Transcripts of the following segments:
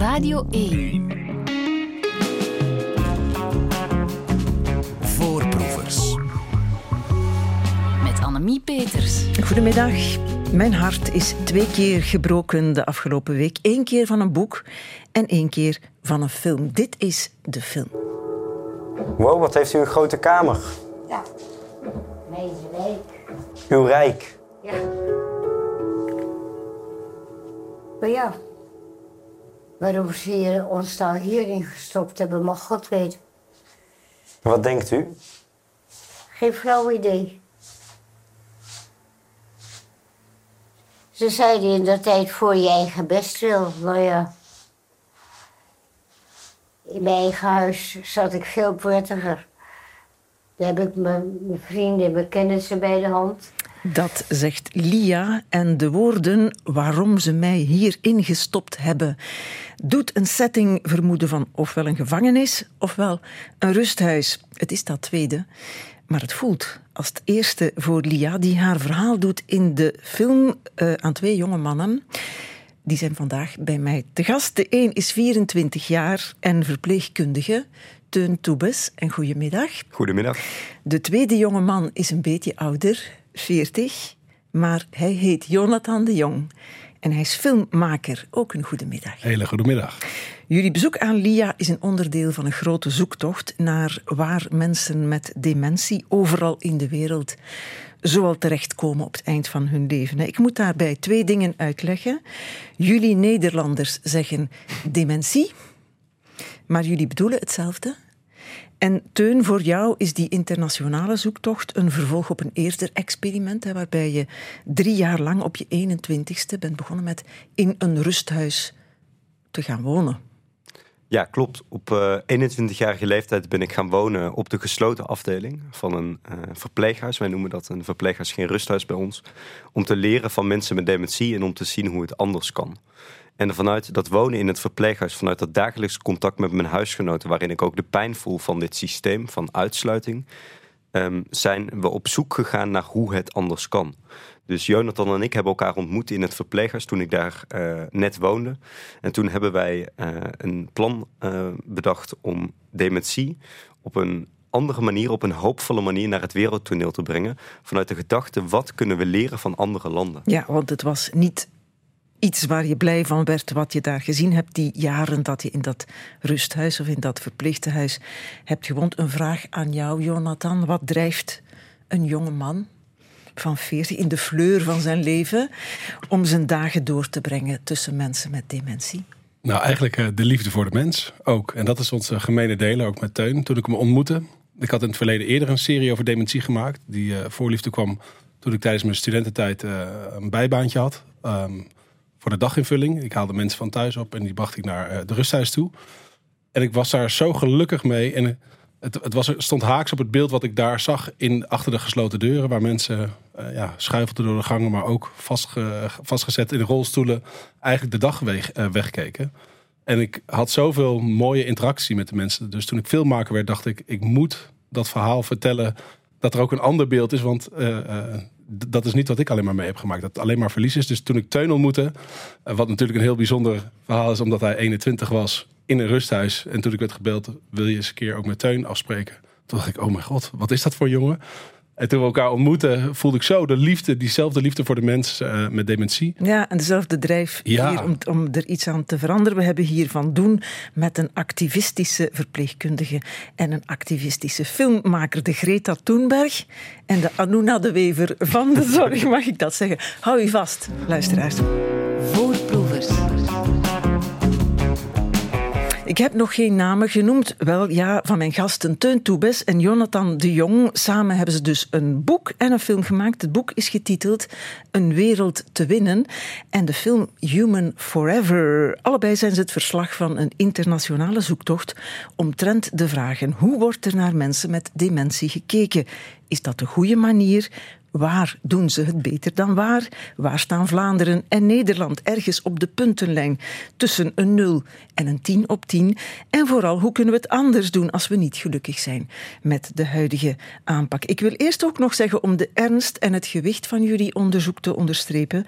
Radio E. Voorproevers. Met Annemie Peters. Goedemiddag. Mijn hart is 2 keer gebroken de afgelopen week. 1 keer van een boek en 1 keer van een film. Dit is de film. Wow, wat heeft u een grote kamer? Ja, mijn rijk. Uw rijk? Ja. Maar ja, waarom ze ons nou hierin gestopt hebben, mag God weten. Wat denkt u? Geen flauw idee. Ze zeiden in dat tijd voor je eigen best wil. Nou ja, in mijn eigen huis zat ik veel prettiger. Daar heb ik mijn vrienden en mijn kennissen bij de hand. Dat zegt Lia en de woorden waarom ze mij hier ingestopt hebben doet een setting vermoeden van ofwel een gevangenis ofwel een rusthuis. Het is dat tweede, maar het voelt als het eerste voor Lia die haar verhaal doet in de film aan 2 jonge mannen. Die zijn vandaag bij mij te gast. De een is 24 jaar en verpleegkundige, Teun Toebes. En goedemiddag. Goedemiddag. De tweede jonge man is een beetje ouder, 40, maar hij heet Jonathan de Jong. En hij is filmmaker. Ook een goedemiddag. Hele goedemiddag. Jullie bezoek aan Lia is een onderdeel van een grote zoektocht naar waar mensen met dementie overal in de wereld zoal terechtkomen op het eind van hun leven. Ik moet daarbij 2 dingen uitleggen. Jullie Nederlanders zeggen dementie, maar jullie bedoelen hetzelfde. En Teun, voor jou is die internationale zoektocht een vervolg op een eerder experiment, waarbij je 3 jaar lang op je 21ste bent begonnen met in een rusthuis te gaan wonen. Ja, klopt. Op 21-jarige leeftijd ben ik gaan wonen op de gesloten afdeling van een verpleeghuis. Wij noemen dat een verpleeghuis, geen rusthuis bij ons. Om te leren van mensen met dementie en om te zien hoe het anders kan. En vanuit dat wonen in het verpleeghuis, vanuit dat dagelijks contact met mijn huisgenoten, waarin ik ook de pijn voel van dit systeem, van uitsluiting, zijn we op zoek gegaan naar hoe het anders kan. Dus Jonathan en ik hebben elkaar ontmoet in het verpleeghuis toen ik daar net woonde. En toen hebben wij een plan bedacht om dementie op een andere manier, op een hoopvolle manier naar het wereldtoneel te brengen. Vanuit de gedachte, wat kunnen we leren van andere landen? Ja, want het was niet iets waar je blij van werd, wat je daar gezien hebt, die jaren dat je in dat rusthuis of in dat verpleegtehuis hebt gewoond. Een vraag aan jou, Jonathan. Wat drijft een jonge man van 40 in de fleur van zijn leven om zijn dagen door te brengen tussen mensen met dementie? Nou, eigenlijk de liefde voor de mens ook. En dat is onze gemene delen, ook met Teun. Toen ik hem ontmoette, ik had in het verleden eerder een serie over dementie gemaakt. Die voorliefde kwam toen ik tijdens mijn studententijd een bijbaantje had. Voor de daginvulling. Ik haalde mensen van thuis op en die bracht ik naar de rusthuis toe. En ik was daar zo gelukkig mee. En het stond haaks op het beeld wat ik daar zag achter de gesloten deuren, waar mensen schuifelden door de gangen, maar ook vastgezet in de rolstoelen eigenlijk de dag wegkeken. En ik had zoveel mooie interactie met de mensen. Dus toen ik filmmaker werd, dacht ik, ik moet dat verhaal vertellen dat er ook een ander beeld is, want dat is niet wat ik alleen maar mee heb gemaakt. Dat het alleen maar verlies is. Dus toen ik Teun ontmoette, wat natuurlijk een heel bijzonder verhaal is, omdat hij 21 was in een rusthuis. En toen ik werd gebeld, wil je eens een keer ook met Teun afspreken? Toen dacht ik, oh mijn god, wat is dat voor jongen? En toen we elkaar ontmoetten, voelde ik zo de liefde, diezelfde liefde voor de mens met dementie. Ja, en dezelfde drijf hier om er iets aan te veranderen. We hebben hier van doen met een activistische verpleegkundige en een activistische filmmaker. De Greta Thunberg en de Anuna de Wever van de zorg, mag ik dat zeggen. Hou je vast, luisteraars. Voorproevers. Ik heb nog geen namen genoemd, van mijn gasten Teun Toebes en Jonathan de Jong. Samen hebben ze dus een boek en een film gemaakt. Het boek is getiteld Een wereld te winnen en de film Human Forever. Allebei zijn ze het verslag van een internationale zoektocht omtrent de vragen: hoe wordt er naar mensen met dementie gekeken? Is dat de goede manier? Waar doen ze het beter dan waar? Waar staan Vlaanderen en Nederland? Ergens op de puntenlijn tussen een 0 en een 10 op 10. En vooral, hoe kunnen we het anders doen als we niet gelukkig zijn met de huidige aanpak? Ik wil eerst ook nog zeggen, om de ernst en het gewicht van jullie onderzoek te onderstrepen,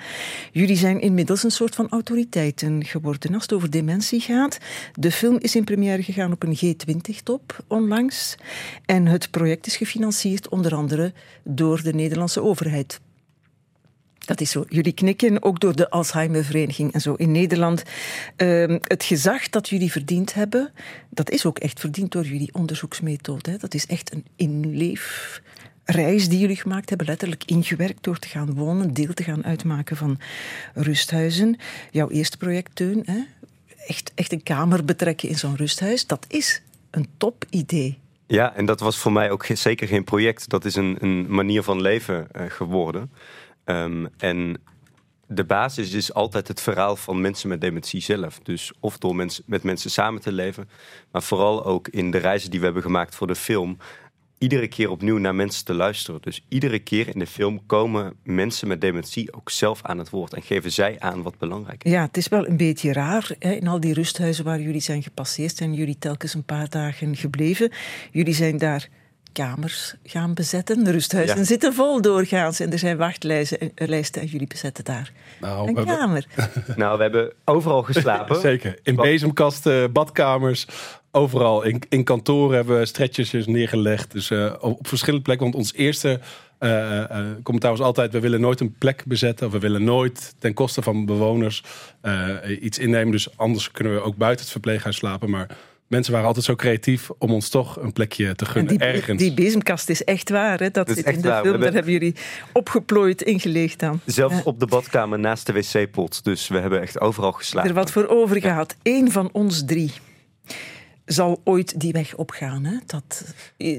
jullie zijn inmiddels een soort van autoriteiten geworden. Als het over dementie gaat, de film is in première gegaan op een G20-top onlangs. En het project is gefinancierd onder andere door de Nederlandse overheid. Dat is zo. Jullie knikken, ook door de Alzheimervereniging en zo in Nederland. Het gezag dat jullie verdiend hebben, dat is ook echt verdiend door jullie onderzoeksmethode. Hè. Dat is echt een inleefreis die jullie gemaakt hebben, letterlijk ingewerkt door te gaan wonen, deel te gaan uitmaken van rusthuizen. Jouw eerste project, Teun, hè. Echt een kamer betrekken in zo'n rusthuis, dat is een top idee. Ja, en dat was voor mij ook zeker geen project. Dat is een manier van leven geworden. En de basis is altijd het verhaal van mensen met dementie zelf. Dus of door met mensen samen te leven, maar vooral ook in de reizen die we hebben gemaakt voor de film, iedere keer opnieuw naar mensen te luisteren. Dus iedere keer in de film komen mensen met dementie ook zelf aan het woord en geven zij aan wat belangrijk is. Ja, het is wel een beetje raar, hè, in al die rusthuizen waar jullie zijn gepasseerd en jullie telkens een paar dagen gebleven. Jullie zijn daar kamers gaan bezetten. De rusthuizen zitten vol doorgaans en er zijn wachtlijsten en jullie bezetten daar een kamer. We hebben overal geslapen. Zeker. In bezemkasten, badkamers, overal. In kantoren hebben we stretchersjes neergelegd. Dus op verschillende plekken. Want ons eerste commentaar was altijd: we willen nooit een plek bezetten. Of we willen nooit ten koste van bewoners iets innemen. Dus anders kunnen we ook buiten het verpleeghuis slapen. Maar mensen waren altijd zo creatief om ons toch een plekje te gunnen, ergens. Die bezemkast is echt waar, hè? Dat zit in de film. Daar hebben jullie opgeplooid en geleegd dan. Zelfs op de badkamer naast de wc-pot. Dus we hebben echt overal geslapen. Er wat voor overgehaald. Ja. Eén van ons drie zal ooit die weg opgaan. Hè?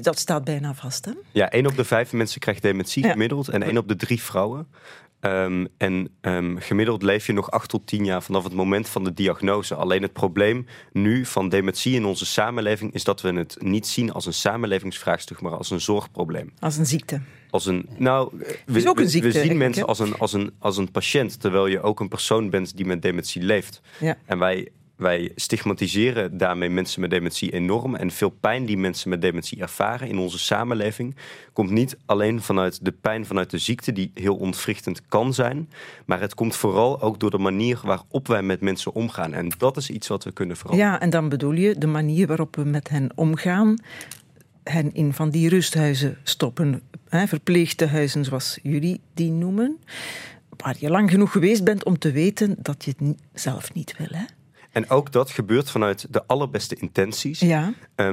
Dat staat bijna vast. Hè? Ja, 1 op de 5 mensen krijgt dementie gemiddeld. En 1 op de 3 vrouwen. Gemiddeld leef je nog 8 tot 10 jaar vanaf het moment van de diagnose. Alleen het probleem nu van dementie in onze samenleving is dat we het niet zien als een samenlevingsvraagstuk, maar als een zorgprobleem. Als een ziekte. We zien mensen als een patiënt, terwijl je ook een persoon bent die met dementie leeft. Ja. En wij stigmatiseren daarmee mensen met dementie enorm. En veel pijn die mensen met dementie ervaren in onze samenleving komt niet alleen vanuit de pijn vanuit de ziekte, die heel ontwrichtend kan zijn, maar het komt vooral ook door de manier waarop wij met mensen omgaan. En dat is iets wat we kunnen veranderen. Ja, en dan bedoel je de manier waarop we met hen omgaan, hen in van die rusthuizen stoppen. Verpleegtehuizen, zoals jullie die noemen, waar je lang genoeg geweest bent om te weten dat je het zelf niet wil, hè? En ook dat gebeurt vanuit de allerbeste intenties. Ja.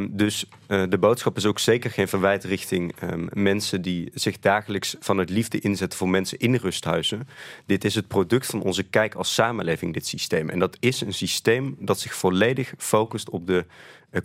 Dus de boodschap is ook zeker geen verwijt richting mensen die zich dagelijks vanuit liefde inzetten voor mensen in rusthuizen. Dit is het product van onze kijk als samenleving, dit systeem. En dat is een systeem dat zich volledig focust op de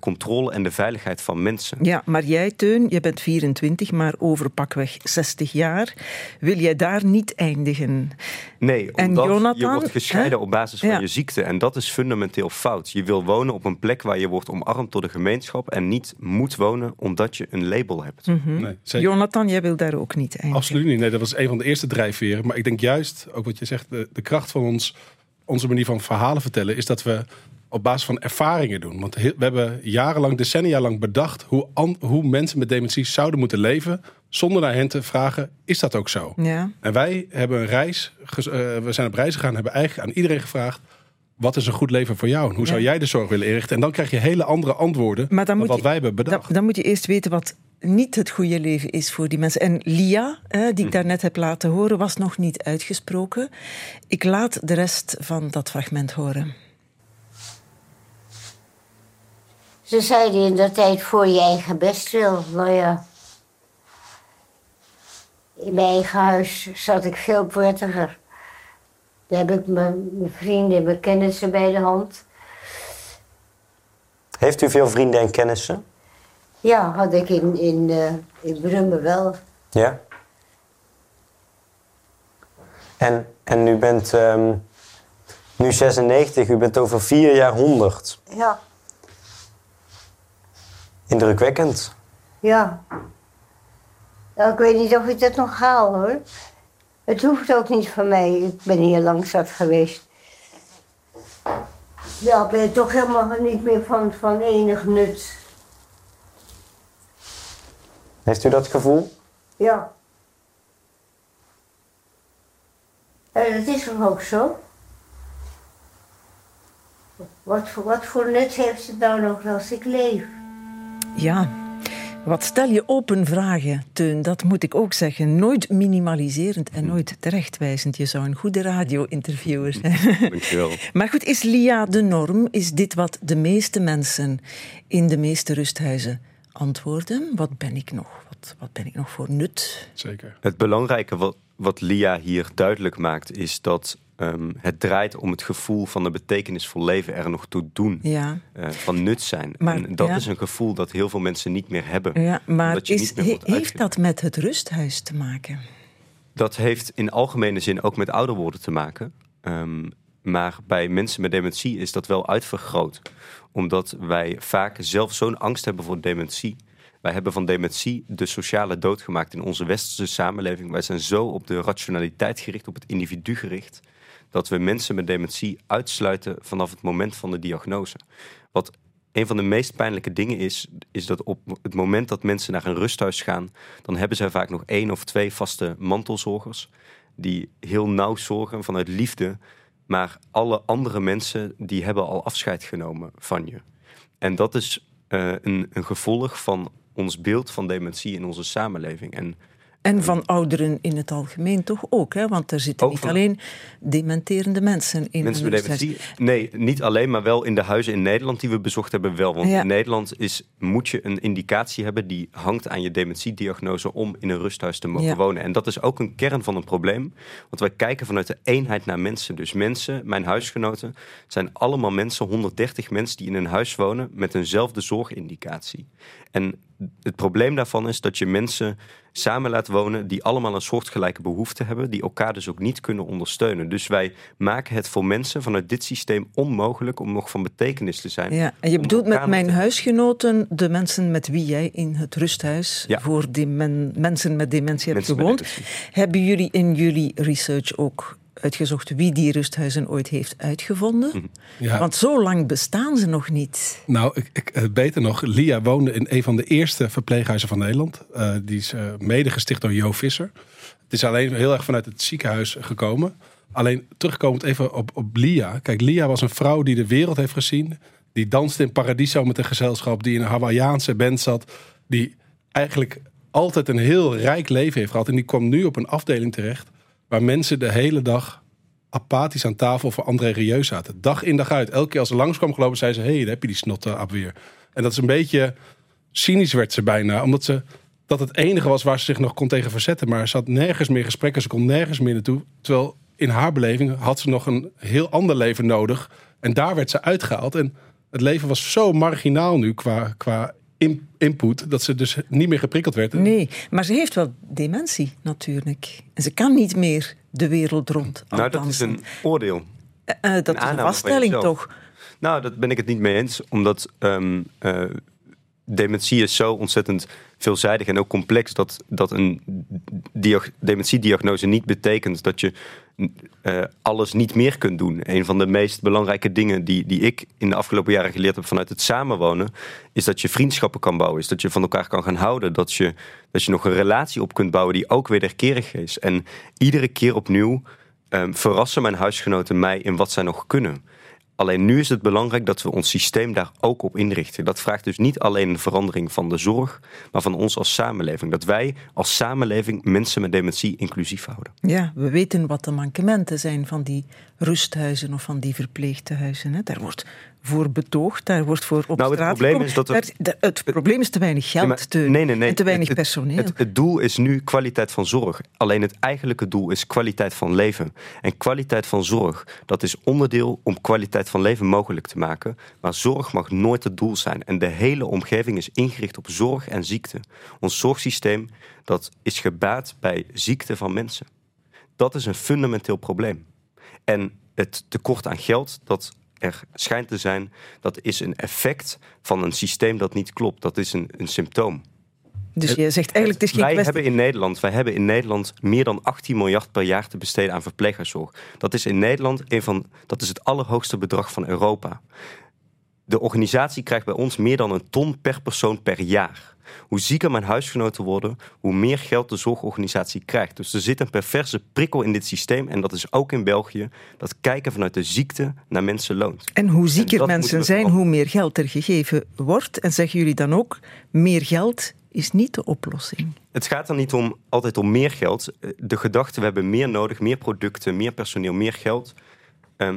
controle en de veiligheid van mensen. Ja, maar jij, Teun, je bent 24, maar over pakweg 60 jaar. Wil jij daar niet eindigen? Nee, omdat je wordt gescheiden op basis van je ziekte. En dat is fundamenteel fout. Je wil wonen op een plek waar je wordt omarmd door de gemeenschap en niet moet wonen omdat je een label hebt. Mm-hmm. Nee, Jonathan, jij wil daar ook niet eindigen? Absoluut niet. Nee, dat was een van de eerste drijfveren. Maar ik denk juist, ook wat je zegt, de kracht van onze manier van verhalen vertellen is dat we op basis van ervaringen doen. Want we hebben jarenlang, decennia lang bedacht hoe mensen met dementie zouden moeten leven, zonder naar hen te vragen, is dat ook zo? Ja. En wij hebben we zijn op reis gegaan, hebben eigenlijk aan iedereen gevraagd, wat is een goed leven voor jou? En hoe zou jij de zorg willen inrichten? En dan krijg je hele andere antwoorden dan wat wij hebben bedacht. Dan moet je eerst weten wat niet het goede leven is voor die mensen. En Lia, die ik daarnet heb laten horen, was nog niet uitgesproken. Ik laat de rest van dat fragment horen. Ze zeiden in dat tijd voor je eigen best wil. Nou ja, in mijn eigen huis zat ik veel prettiger. Daar heb ik mijn vrienden en mijn kennissen bij de hand. Heeft u veel vrienden en kennissen? Ja, had ik in Brummen wel. Ja. En u bent nu 96, u bent over 4 jaar 100. Ja. Indrukwekkend. Ja. Ik weet niet of ik dat nog haal, hoor. Het hoeft ook niet van mij. Ik ben hier lang zat geweest. Ja, ik ben toch helemaal niet meer van enig nut. Heeft u dat gevoel? Ja. Dat is toch ook zo? Wat voor nut heeft het nou nog als ik leef? Ja, wat stel je open vragen, Teun. Dat moet ik ook zeggen. Nooit minimaliserend en nooit terechtwijzend. Je zou een goede radio-interviewer zijn. Dank je wel. Maar goed, is Lia de norm? Is dit wat de meeste mensen in de meeste rusthuizen antwoorden? Wat ben ik nog? Wat ben ik nog voor nut? Zeker. Het belangrijke wat Lia hier duidelijk maakt, is dat het draait om het gevoel van een betekenisvol leven er nog toe doen. Ja. Van nut zijn. Maar, en dat is een gevoel dat heel veel mensen niet meer hebben. Ja, maar heeft dat met het rusthuis te maken? Dat heeft in algemene zin ook met ouder worden te maken. Maar bij mensen met dementie is dat wel uitvergroot. Omdat wij vaak zelf zo'n angst hebben voor dementie. Wij hebben van dementie de sociale dood gemaakt in onze westerse samenleving. Wij zijn zo op de rationaliteit gericht, op het individu gericht, dat we mensen met dementie uitsluiten vanaf het moment van de diagnose. Wat een van de meest pijnlijke dingen is dat op het moment dat mensen naar een rusthuis gaan, dan hebben zij vaak nog 1 of 2 vaste mantelzorgers die heel nauw zorgen vanuit liefde. Maar alle andere mensen die hebben al afscheid genomen van je. En dat is een gevolg van ons beeld van dementie in onze samenleving. En van ouderen in het algemeen toch ook, hè? Want er zitten niet alleen dementerende mensen in. Mensen met dementie? Nee, niet alleen, maar wel in de huizen in Nederland die we bezocht hebben wel. Want in Nederland moet je een indicatie hebben die hangt aan je dementiediagnose om in een rusthuis te mogen wonen. En dat is ook een kern van een probleem. Want wij kijken vanuit de eenheid naar mensen. Dus mensen, mijn huisgenoten, zijn allemaal mensen, 130 mensen die in een huis wonen met eenzelfde zorgindicatie. En het probleem daarvan is dat je mensen samen laat wonen die allemaal een soortgelijke behoefte hebben, die elkaar dus ook niet kunnen ondersteunen. Dus wij maken het voor mensen vanuit dit systeem onmogelijk om nog van betekenis te zijn. Ja, en je bedoelt met mijn huisgenoten de mensen met wie jij in het rusthuis voor mensen met dementie hebt gewoond. Hebben jullie in jullie research ook uitgezocht wie die rusthuizen ooit heeft uitgevonden? Ja. Want zo lang bestaan ze nog niet. Nou, beter nog, Lia woonde in een van de eerste verpleeghuizen van Nederland. Die is medegesticht door Jo Visser. Het is alleen heel erg vanuit het ziekenhuis gekomen. Alleen terugkomend even op Lia. Kijk, Lia was een vrouw die de wereld heeft gezien. Die danste in Paradiso met een gezelschap. Die in een Hawaïaanse band zat. Die eigenlijk altijd een heel rijk leven heeft gehad. En die kwam nu op een afdeling terecht waar mensen de hele dag apathisch aan tafel voor André Rieu zaten. Dag in dag uit. Elke keer als ze langs kwam gelopen, zei ze: hey, daar heb je die snotte-app weer. En dat is een beetje cynisch werd ze bijna. Omdat dat het enige was waar ze zich nog kon tegen verzetten. Maar ze had nergens meer gesprekken. Ze kon nergens meer naartoe. Terwijl in haar beleving had ze nog een heel ander leven nodig. En daar werd ze uitgehaald. En het leven was zo marginaal nu qua input, dat ze dus niet meer geprikkeld werd. Nee, maar ze heeft wel dementie natuurlijk. En ze kan niet meer de wereld rond. Nou, dat is een oordeel. Dat is een vaststelling toch? Nou, dat ben ik het niet mee eens. Omdat dementie is zo ontzettend veelzijdig en ook complex dat een dementiediagnose niet betekent dat je alles niet meer kunt doen. Een van de meest belangrijke dingen die ik in de afgelopen jaren geleerd heb vanuit het samenwonen, is dat je vriendschappen kan bouwen, is dat je van elkaar kan gaan houden, dat je nog een relatie op kunt bouwen die ook wederkerig is. En iedere keer opnieuw verrassen mijn huisgenoten mij in wat zij nog kunnen. Alleen nu is het belangrijk dat we ons systeem daar ook op inrichten. Dat vraagt dus niet alleen een verandering van de zorg, maar van ons als samenleving. Dat wij als samenleving mensen met dementie inclusief houden. Ja, we weten wat de mankementen zijn van die rusthuizen of van die verpleegtehuizen. Hè. Daar wordt voor betoogd, daar wordt voor op straat gekomen. Het probleem is te weinig geld en te weinig personeel. Het doel is nu kwaliteit van zorg. Alleen het eigenlijke doel is kwaliteit van leven. En kwaliteit van zorg, dat is onderdeel om kwaliteit van leven mogelijk te maken. Maar zorg mag nooit het doel zijn. En de hele omgeving is ingericht op zorg en ziekte. Ons zorgsysteem, dat is gebaat bij ziekte van mensen. Dat is een fundamenteel probleem. En het tekort aan geld dat er schijnt te zijn, dat is een effect van een systeem dat niet klopt. Dat is een symptoom. Dus je zegt eigenlijk, het is geen kwestie. Wij hebben in Nederland meer dan 18 miljard per jaar te besteden aan verpleeghuiszorg. Dat is in Nederland dat is het allerhoogste bedrag van Europa. De organisatie krijgt bij ons meer dan een ton per persoon per jaar. Hoe zieker mijn huisgenoten worden, hoe meer geld de zorgorganisatie krijgt. Dus er zit een perverse prikkel in dit systeem. En dat is ook in België. Dat kijken vanuit de ziekte naar mensen loont. En hoe zieker mensen zijn, hoe meer geld er gegeven wordt. En zeggen jullie dan ook, meer geld is niet de oplossing? Het gaat er niet altijd om meer geld. De gedachte, we hebben meer nodig, meer producten, meer personeel, meer geld.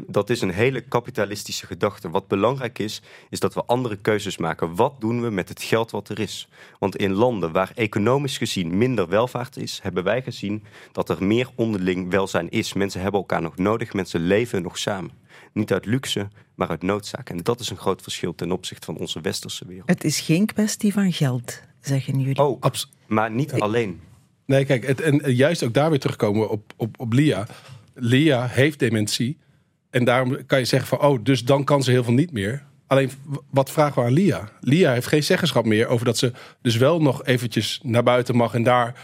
Dat is een hele kapitalistische gedachte. Wat belangrijk is, is dat we andere keuzes maken. Wat doen we met het geld wat er is? Want in landen waar economisch gezien minder welvaart is, hebben wij gezien dat er meer onderling welzijn is. Mensen hebben elkaar nog nodig, mensen leven nog samen. Niet uit luxe, maar uit noodzaak. En dat is een groot verschil ten opzichte van onze westerse wereld. Het is geen kwestie van geld, zeggen jullie. Oh, maar niet alleen. Nee, kijk, en juist ook daar weer terugkomen op Lia. Lia heeft dementie. En daarom kan je zeggen van, dus dan kan ze heel veel niet meer. Alleen, wat vragen we aan Lia? Lia heeft geen zeggenschap meer over dat ze dus wel nog eventjes naar buiten mag... en daar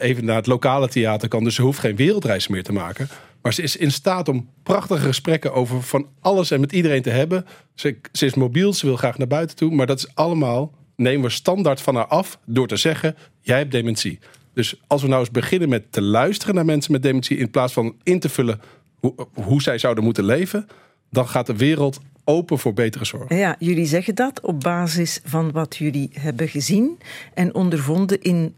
even naar het lokale theater kan. Dus ze hoeft geen wereldreis meer te maken. Maar ze is in staat om prachtige gesprekken over van alles en met iedereen te hebben. Ze is mobiel, ze wil graag naar buiten toe. Maar dat is allemaal, nemen we standaard van haar af door te zeggen... jij hebt dementie. Dus als we nou eens beginnen met te luisteren naar mensen met dementie... in plaats van in te vullen... hoe zij zouden moeten leven, dan gaat de wereld open voor betere zorg. Ja, jullie zeggen dat op basis van wat jullie hebben gezien en ondervonden in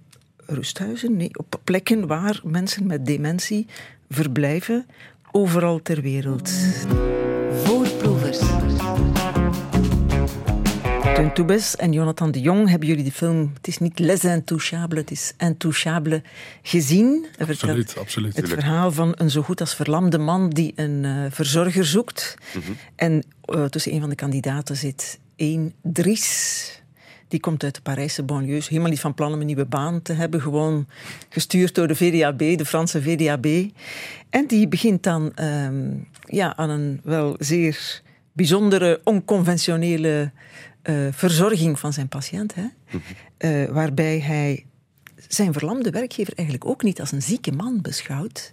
rusthuizen, op plekken waar mensen met dementie verblijven, overal ter wereld. Voorproevers. Teun Toebes en Jonathan de Jong, hebben jullie de film, het is niet Les Intouchables, het is Intouchables, gezien? Absoluut. Het verhaal van een zo goed als verlamde man die een verzorger zoekt. Mm-hmm. En tussen een van de kandidaten zit Dries. Die komt uit de Parijse banlieue, helemaal niet van plan om een nieuwe baan te hebben. Gewoon gestuurd door de VDAB, de Franse VDAB. En die begint dan aan een wel zeer bijzondere, onconventionele... verzorging van zijn patiënt, hè? Mm-hmm. Waarbij hij zijn verlamde werkgever eigenlijk ook niet als een zieke man beschouwt,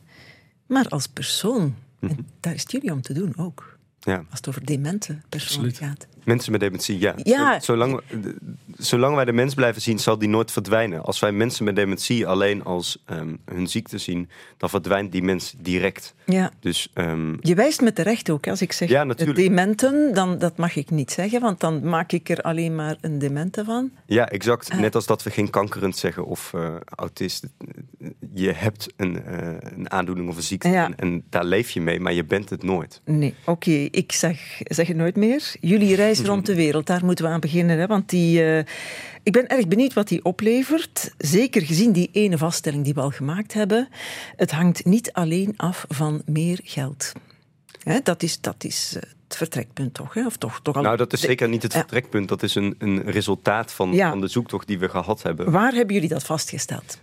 maar als persoon. Mm-hmm. En daar is het jullie om te doen ook. Ja. Als het over demente personen gaat. Mensen met dementie, ja. Zolang wij de mens blijven zien, zal die nooit verdwijnen. Als wij mensen met dementie alleen als hun ziekte zien, dan verdwijnt die mens direct. Ja. Dus, je wijst me terecht ook. Als ik zeg dementen, dan dat mag ik niet zeggen, want dan maak ik er alleen maar een demente van. Ja, exact. Net als dat we geen kankerend zeggen of autist. Je hebt een aandoening of een ziekte en daar leef je mee, maar je bent het nooit. Nee, oké. Ik zeg het nooit meer. Jullie reis rond de wereld, daar moeten we aan beginnen. Hè? Want ik ben erg benieuwd wat die oplevert. Zeker gezien die ene vaststelling die we al gemaakt hebben. Het hangt niet alleen af van meer geld. Hè? Dat is het vertrekpunt toch? Hè? Of toch al... Nou, dat is zeker niet het vertrekpunt. Dat is een resultaat van de zoektocht die we gehad hebben. Waar hebben jullie dat vastgesteld?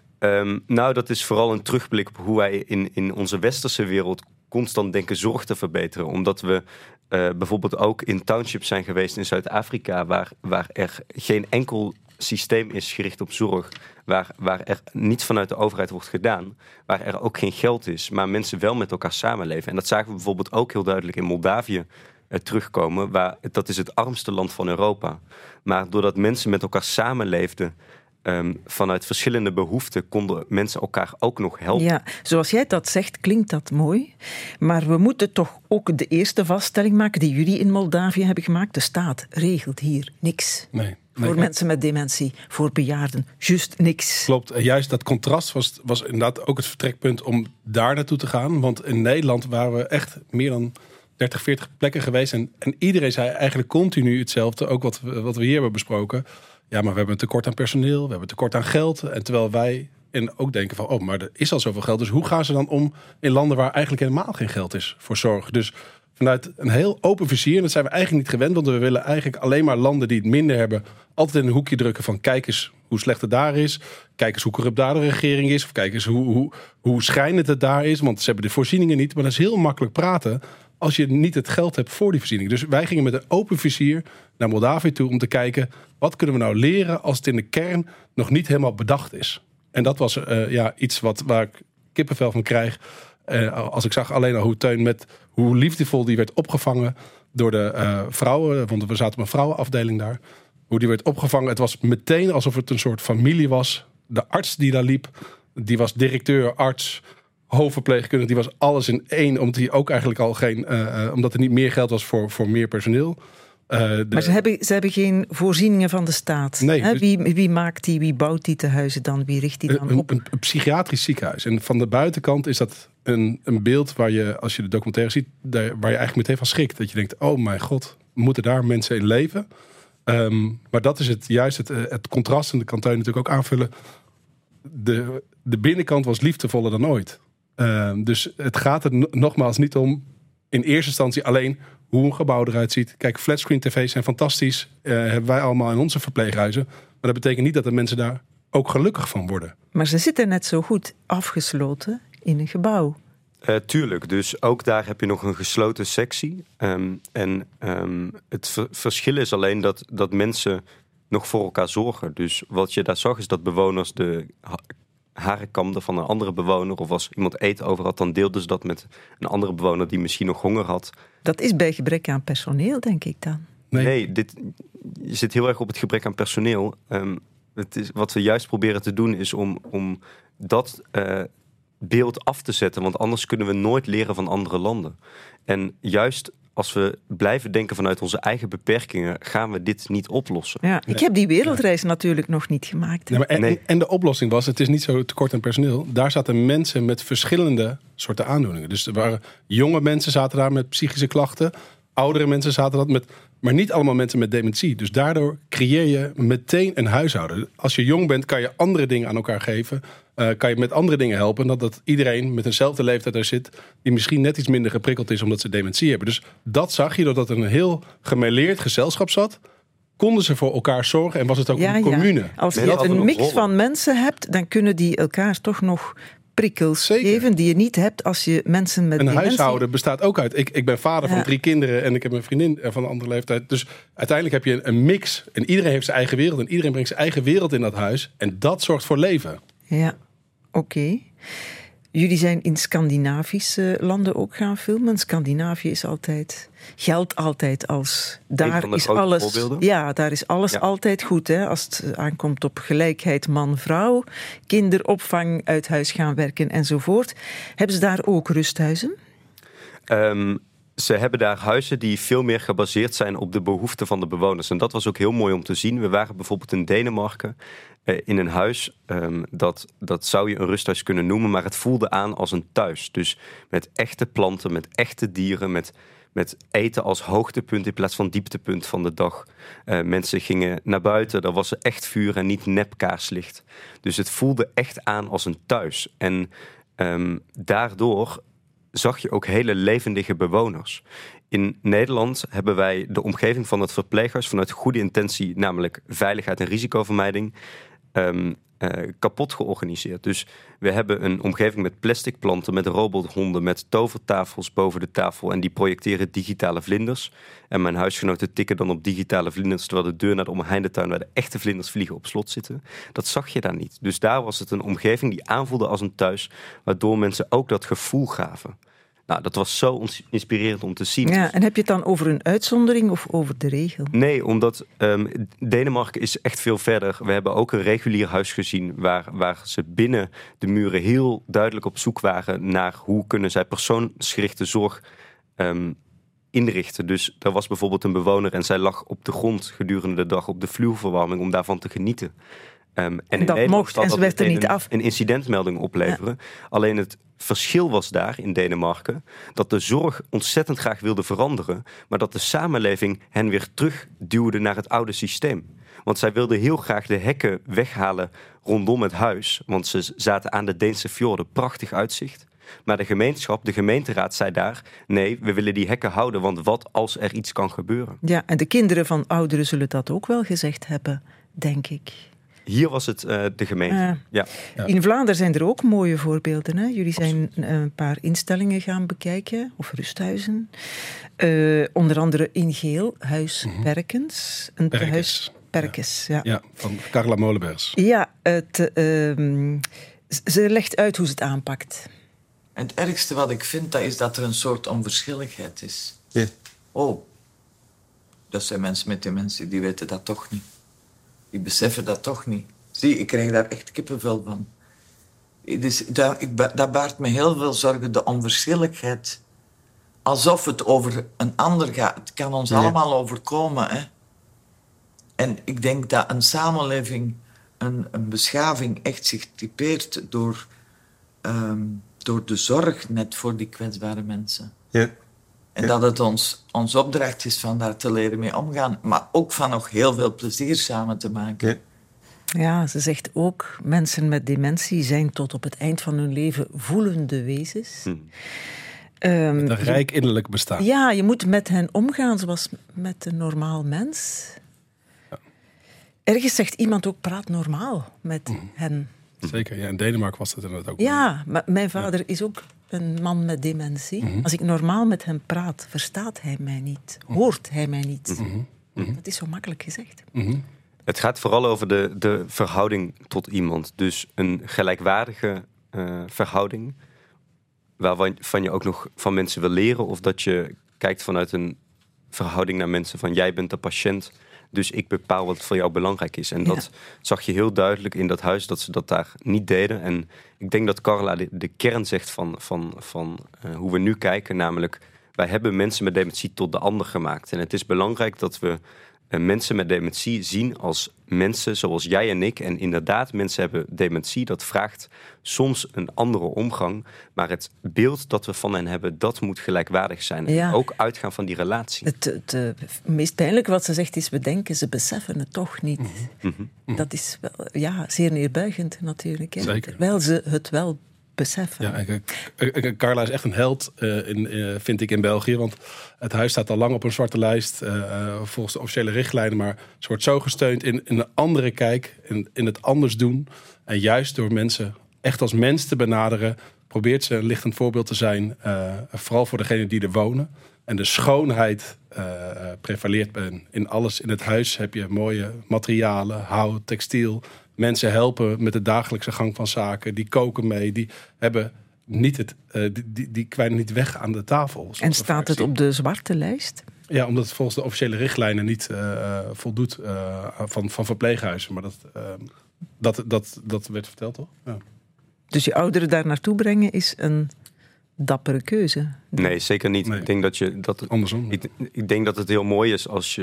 Dat is vooral een terugblik op hoe wij in onze westerse wereld... constant denken zorg te verbeteren. Omdat we bijvoorbeeld ook in townships zijn geweest in Zuid-Afrika... waar er geen enkel systeem is gericht op zorg... Waar er niets vanuit de overheid wordt gedaan... waar er ook geen geld is, maar mensen wel met elkaar samenleven. En dat zagen we bijvoorbeeld ook heel duidelijk in Moldavië terugkomen. Dat is het armste land van Europa. Maar doordat mensen met elkaar samenleefden... vanuit verschillende behoeften konden mensen elkaar ook nog helpen. Ja, zoals jij dat zegt, klinkt dat mooi. Maar we moeten toch ook de eerste vaststelling maken die jullie in Moldavië hebben gemaakt. De staat regelt hier niks. Nee, voor mensen met dementie, voor bejaarden, juist niks. Klopt, en juist dat contrast was inderdaad ook het vertrekpunt om daar naartoe te gaan. Want in Nederland waren we echt meer dan 30, 40 plekken geweest. En iedereen zei eigenlijk continu hetzelfde, ook wat we hier hebben besproken... Ja, maar we hebben een tekort aan personeel, we hebben een tekort aan geld. En terwijl wij ook denken van, maar er is al zoveel geld. Dus hoe gaan ze dan om in landen waar eigenlijk helemaal geen geld is voor zorg? Dus vanuit een heel open vizier, en dat zijn we eigenlijk niet gewend... want we willen eigenlijk alleen maar landen die het minder hebben... altijd in een hoekje drukken van kijk eens hoe slecht het daar is... kijk eens hoe corrupt daar de regering is... of kijk eens hoe schrijnend het daar is, want ze hebben de voorzieningen niet. Maar dat is heel makkelijk praten... als je niet het geld hebt voor die voorziening. Dus wij gingen met een open vizier naar Moldavië toe om te kijken, wat kunnen we nou leren als het in de kern nog niet helemaal bedacht is. En dat was iets waar ik kippenvel van krijg. Als ik zag alleen al hoe Teun hoe liefdevol die werd opgevangen door de vrouwen. Want we zaten op een vrouwenafdeling daar. Hoe die werd opgevangen. Het was meteen alsof het een soort familie was. De arts die daar liep, die was directeur, arts, hoofdverpleegkundige. Die was alles in één. Omdat hij ook eigenlijk al omdat er niet meer geld was voor meer personeel. Maar ze hebben geen voorzieningen van de staat. Nee, hè? Wie maakt die, wie bouwt die tehuizen dan, wie richt die dan op? Een psychiatrisch ziekenhuis. En van de buitenkant is dat een beeld waar je, als je de documentaire ziet, waar je eigenlijk meteen van schrikt. Dat je denkt, oh mijn god, moeten daar mensen in leven? Maar dat is het contrast. En dat kan Teun natuurlijk ook aanvullen. De binnenkant was liefdevoller dan ooit. Dus het gaat er nogmaals niet om, in eerste instantie alleen, hoe een gebouw eruit ziet. Kijk, flatscreen tv's zijn fantastisch. Hebben wij allemaal in onze verpleeghuizen. Maar dat betekent niet dat de mensen daar ook gelukkig van worden. Maar ze zitten net zo goed afgesloten in een gebouw. Tuurlijk, dus ook daar heb je nog een gesloten sectie. Het verschil is alleen dat mensen nog voor elkaar zorgen. Dus wat je daar zag is dat bewoners de haren kamden van een andere bewoner, of als iemand eten over had, dan deelden ze dat met een andere bewoner die misschien nog honger had. Dat is bij gebrek aan personeel, denk ik dan. Nee, je zit heel erg op het gebrek aan personeel. Wat we juist proberen te doen is om dat beeld af te zetten, want anders kunnen we nooit leren van andere landen. En juist als we blijven denken vanuit onze eigen beperkingen, gaan we dit niet oplossen. Ja, ik heb die wereldreis natuurlijk nog niet gemaakt. Ja, en de oplossing was, het is niet zo tekort aan personeel. Daar zaten mensen met verschillende soorten aandoeningen. Dus er waren jonge mensen zaten daar met psychische klachten. Oudere mensen zaten dat met, maar niet allemaal mensen met dementie. Dus daardoor creëer je meteen een huishouden. Als je jong bent, kan je andere dingen aan elkaar geven. Kan je met andere dingen helpen. Dat iedereen met eenzelfde leeftijd er zit, die misschien net iets minder geprikkeld is omdat ze dementie hebben. Dus dat zag je, doordat er een heel gemêleerd gezelschap zat, konden ze voor elkaar zorgen en was het ook een commune. Ja. Als je een mix van mensen hebt, dan kunnen die elkaar toch nog prikkels geven die je niet hebt als je mensen met dementie. Een huishouden bestaat ook uit. Ik ben vader van 3 kinderen en ik heb een vriendin van een andere leeftijd. Dus uiteindelijk heb je een mix. En iedereen heeft zijn eigen wereld. En iedereen brengt zijn eigen wereld in dat huis. En dat zorgt voor leven. Ja, oké. Jullie zijn in Scandinavische landen ook gaan filmen. Scandinavië is geldt altijd als, daar is alles. Ja, daar is alles altijd goed. Hè? Als het aankomt op gelijkheid man-vrouw, kinderopvang, uit huis gaan werken enzovoort. Hebben ze daar ook rusthuizen? Ze hebben daar huizen die veel meer gebaseerd zijn op de behoeften van de bewoners. En dat was ook heel mooi om te zien. We waren bijvoorbeeld in Denemarken in een huis, dat zou je een rusthuis kunnen noemen, maar het voelde aan als een thuis. Dus met echte planten, met echte dieren, met eten als hoogtepunt in plaats van dieptepunt van de dag. Mensen gingen naar buiten, daar was echt vuur en niet nepkaarslicht. Dus het voelde echt aan als een thuis. En daardoor zag je ook hele levendige bewoners. In Nederland hebben wij de omgeving van het verpleeghuis vanuit goede intentie, namelijk veiligheid en risicovermijding, kapot georganiseerd. Dus we hebben een omgeving met plastic planten, met robothonden, met tovertafels boven de tafel en die projecteren digitale vlinders. En mijn huisgenoten tikken dan op digitale vlinders, terwijl de deur naar de omheinde tuin waar de echte vlinders vliegen op slot zitten. Dat zag je daar niet. Dus daar was het een omgeving die aanvoelde als een thuis, waardoor mensen ook dat gevoel gaven. Nou, dat was zo inspirerend om te zien. Ja, en heb je het dan over een uitzondering of over de regel? Nee, omdat Denemarken is echt veel verder. We hebben ook een regulier huis gezien waar ze binnen de muren heel duidelijk op zoek waren naar hoe kunnen zij persoonsgerichte zorg inrichten. Dus er was bijvoorbeeld een bewoner en zij lag op de grond gedurende de dag op de vloerverwarming om daarvan te genieten. En dat mocht en ze werd er niet af. Een incidentmelding opleveren. Ja. Alleen het verschil was daar in Denemarken dat de zorg ontzettend graag wilde veranderen, maar dat de samenleving hen weer terugduwde naar het oude systeem. Want zij wilden heel graag de hekken weghalen rondom het huis, want ze zaten aan de Deense Fjorden, prachtig uitzicht. Maar de gemeenteraad zei daar, nee, we willen die hekken houden, want wat als er iets kan gebeuren? Ja, en de kinderen van ouderen zullen dat ook wel gezegd hebben, denk ik. Hier was het de gemeente. Ja. In Vlaanderen zijn er ook mooie voorbeelden. Hè? Jullie zijn een paar instellingen gaan bekijken, of rusthuizen. Onder andere in Geel, Huis Perkens. Een Huis Perkens, ja, van Carla Molenbergs. Ja, ze legt uit hoe ze het aanpakt. En het ergste wat ik vind, dat is dat er een soort onverschilligheid is. Ja. Oh, dat zijn mensen met dementie, die weten dat toch niet. Die beseffen dat toch niet. Zie, ik krijg daar echt kippenvel van. Dus dat baart me heel veel zorgen, de onverschilligheid. Alsof het over een ander gaat. Het kan ons allemaal overkomen. Hè? En ik denk dat een samenleving, een beschaving echt zich typeert door de zorg net voor die kwetsbare mensen. Ja. En dat het ons opdracht is van daar te leren mee omgaan. Maar ook van nog heel veel plezier samen te maken. Ja, ze zegt ook, mensen met dementie zijn tot op het eind van hun leven voelende wezens. Met een rijk innerlijk bestaan. Ja, je moet met hen omgaan zoals met een normaal mens. Ja. Ergens zegt iemand ook, praat normaal met hen. Zeker, ja, in Denemarken was dat inderdaad ook. Ja, maar mijn vader is ook een man met dementie. Als ik normaal met hem praat, verstaat hij mij niet. Hoort hij mij niet. Dat is zo makkelijk gezegd. Het gaat vooral over de verhouding tot iemand. Dus een gelijkwaardige verhouding, waarvan je ook nog van mensen wil leren. Of dat je kijkt vanuit een verhouding naar mensen van jij bent de patiënt, dus ik bepaal wat voor jou belangrijk is. En dat zag je heel duidelijk in dat huis, dat ze dat daar niet deden. En ik denk dat Carla de kern zegt van hoe we nu kijken. Namelijk, wij hebben mensen met dementie tot de ander gemaakt. En het is belangrijk dat we mensen met dementie zien als mensen zoals jij en ik. En inderdaad, mensen hebben dementie. Dat vraagt soms een andere omgang. Maar het beeld dat we van hen hebben, dat moet gelijkwaardig zijn. En ook uitgaan van die relatie. Het meest pijnlijke wat ze zegt is, we denken, ze beseffen het toch niet. Dat is wel zeer neerbuigend natuurlijk. Hè? Terwijl ze het wel beseffen. Ja, Carla is echt een held, vind ik, in België. Want het huis staat al lang op een zwarte lijst, volgens de officiële richtlijnen. Maar ze wordt zo gesteund in een andere kijk, in het anders doen. En juist door mensen echt als mens te benaderen, probeert ze een lichtend voorbeeld te zijn. Vooral voor degenen die er wonen. En de schoonheid prevaleert in alles. In het huis heb je mooie materialen, hout, textiel. Mensen helpen met de dagelijkse gang van zaken. Die koken mee. Die hebben niet die kwijnen niet weg aan de tafel. En staat het op de zwarte lijst? Ja, omdat het volgens de officiële richtlijnen niet voldoet van verpleeghuizen. Maar dat werd verteld, toch? Ja. Dus je ouderen daar naartoe brengen is een dappere keuze? Nee, zeker niet. Nee. Ik denk andersom. Ik denk dat het heel mooi is als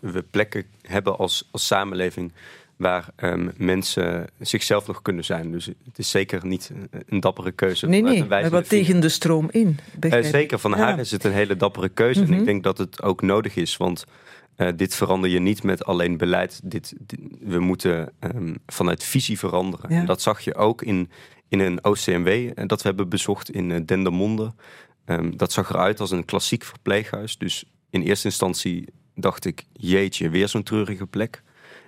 we plekken hebben als samenleving waar mensen zichzelf nog kunnen zijn. Dus het is zeker niet een dappere keuze. Nee, maar wat tegen de stroom in. Zeker, van haar is het een hele dappere keuze. En ik denk dat het ook nodig is, want dit verander je niet met alleen beleid. We moeten vanuit visie veranderen. Ja. En dat zag je ook in een OCMW dat we hebben bezocht in Dendermonde. Dat zag eruit als een klassiek verpleeghuis. Dus in eerste instantie dacht ik, jeetje, weer zo'n treurige plek.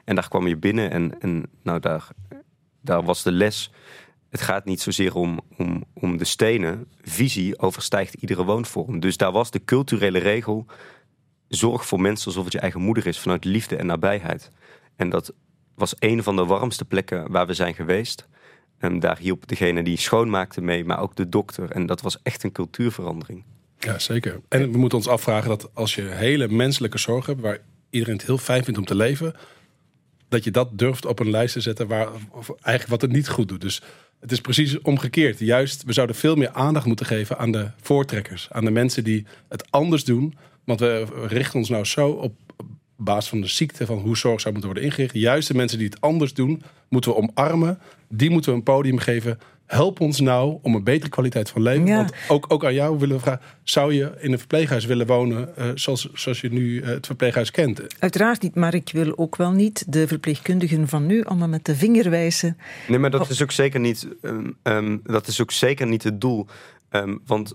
En daar kwam je binnen en nou, daar was de les. Het gaat niet zozeer om de stenen. Visie overstijgt iedere woonvorm. Dus daar was de culturele regel, zorg voor mensen alsof het je eigen moeder is, vanuit liefde en nabijheid. En dat was een van de warmste plekken waar we zijn geweest. En daar hielp degene die schoonmaakte mee, maar ook de dokter. En dat was echt een cultuurverandering. Ja, zeker. En we moeten ons afvragen dat als je hele menselijke zorg hebt, waar iedereen het heel fijn vindt om te leven, dat je dat durft op een lijst te zetten waar eigenlijk wat het niet goed doet. Dus het is precies omgekeerd. Juist, we zouden veel meer aandacht moeten geven aan de voortrekkers. Aan de mensen die het anders doen. Want we richten ons nou zo op basis van de ziekte, van hoe zorg zou moeten worden ingericht. Juist de mensen die het anders doen, moeten we omarmen. Die moeten we een podium geven. Help ons nou om een betere kwaliteit van leven. Ja. Want ook aan jou willen we vragen, zou je in een verpleeghuis willen wonen zoals je nu het verpleeghuis kent? Uiteraard niet, maar ik wil ook wel niet de verpleegkundigen van nu allemaal met de vinger wijzen. Nee, maar dat is ook zeker niet het doel. Want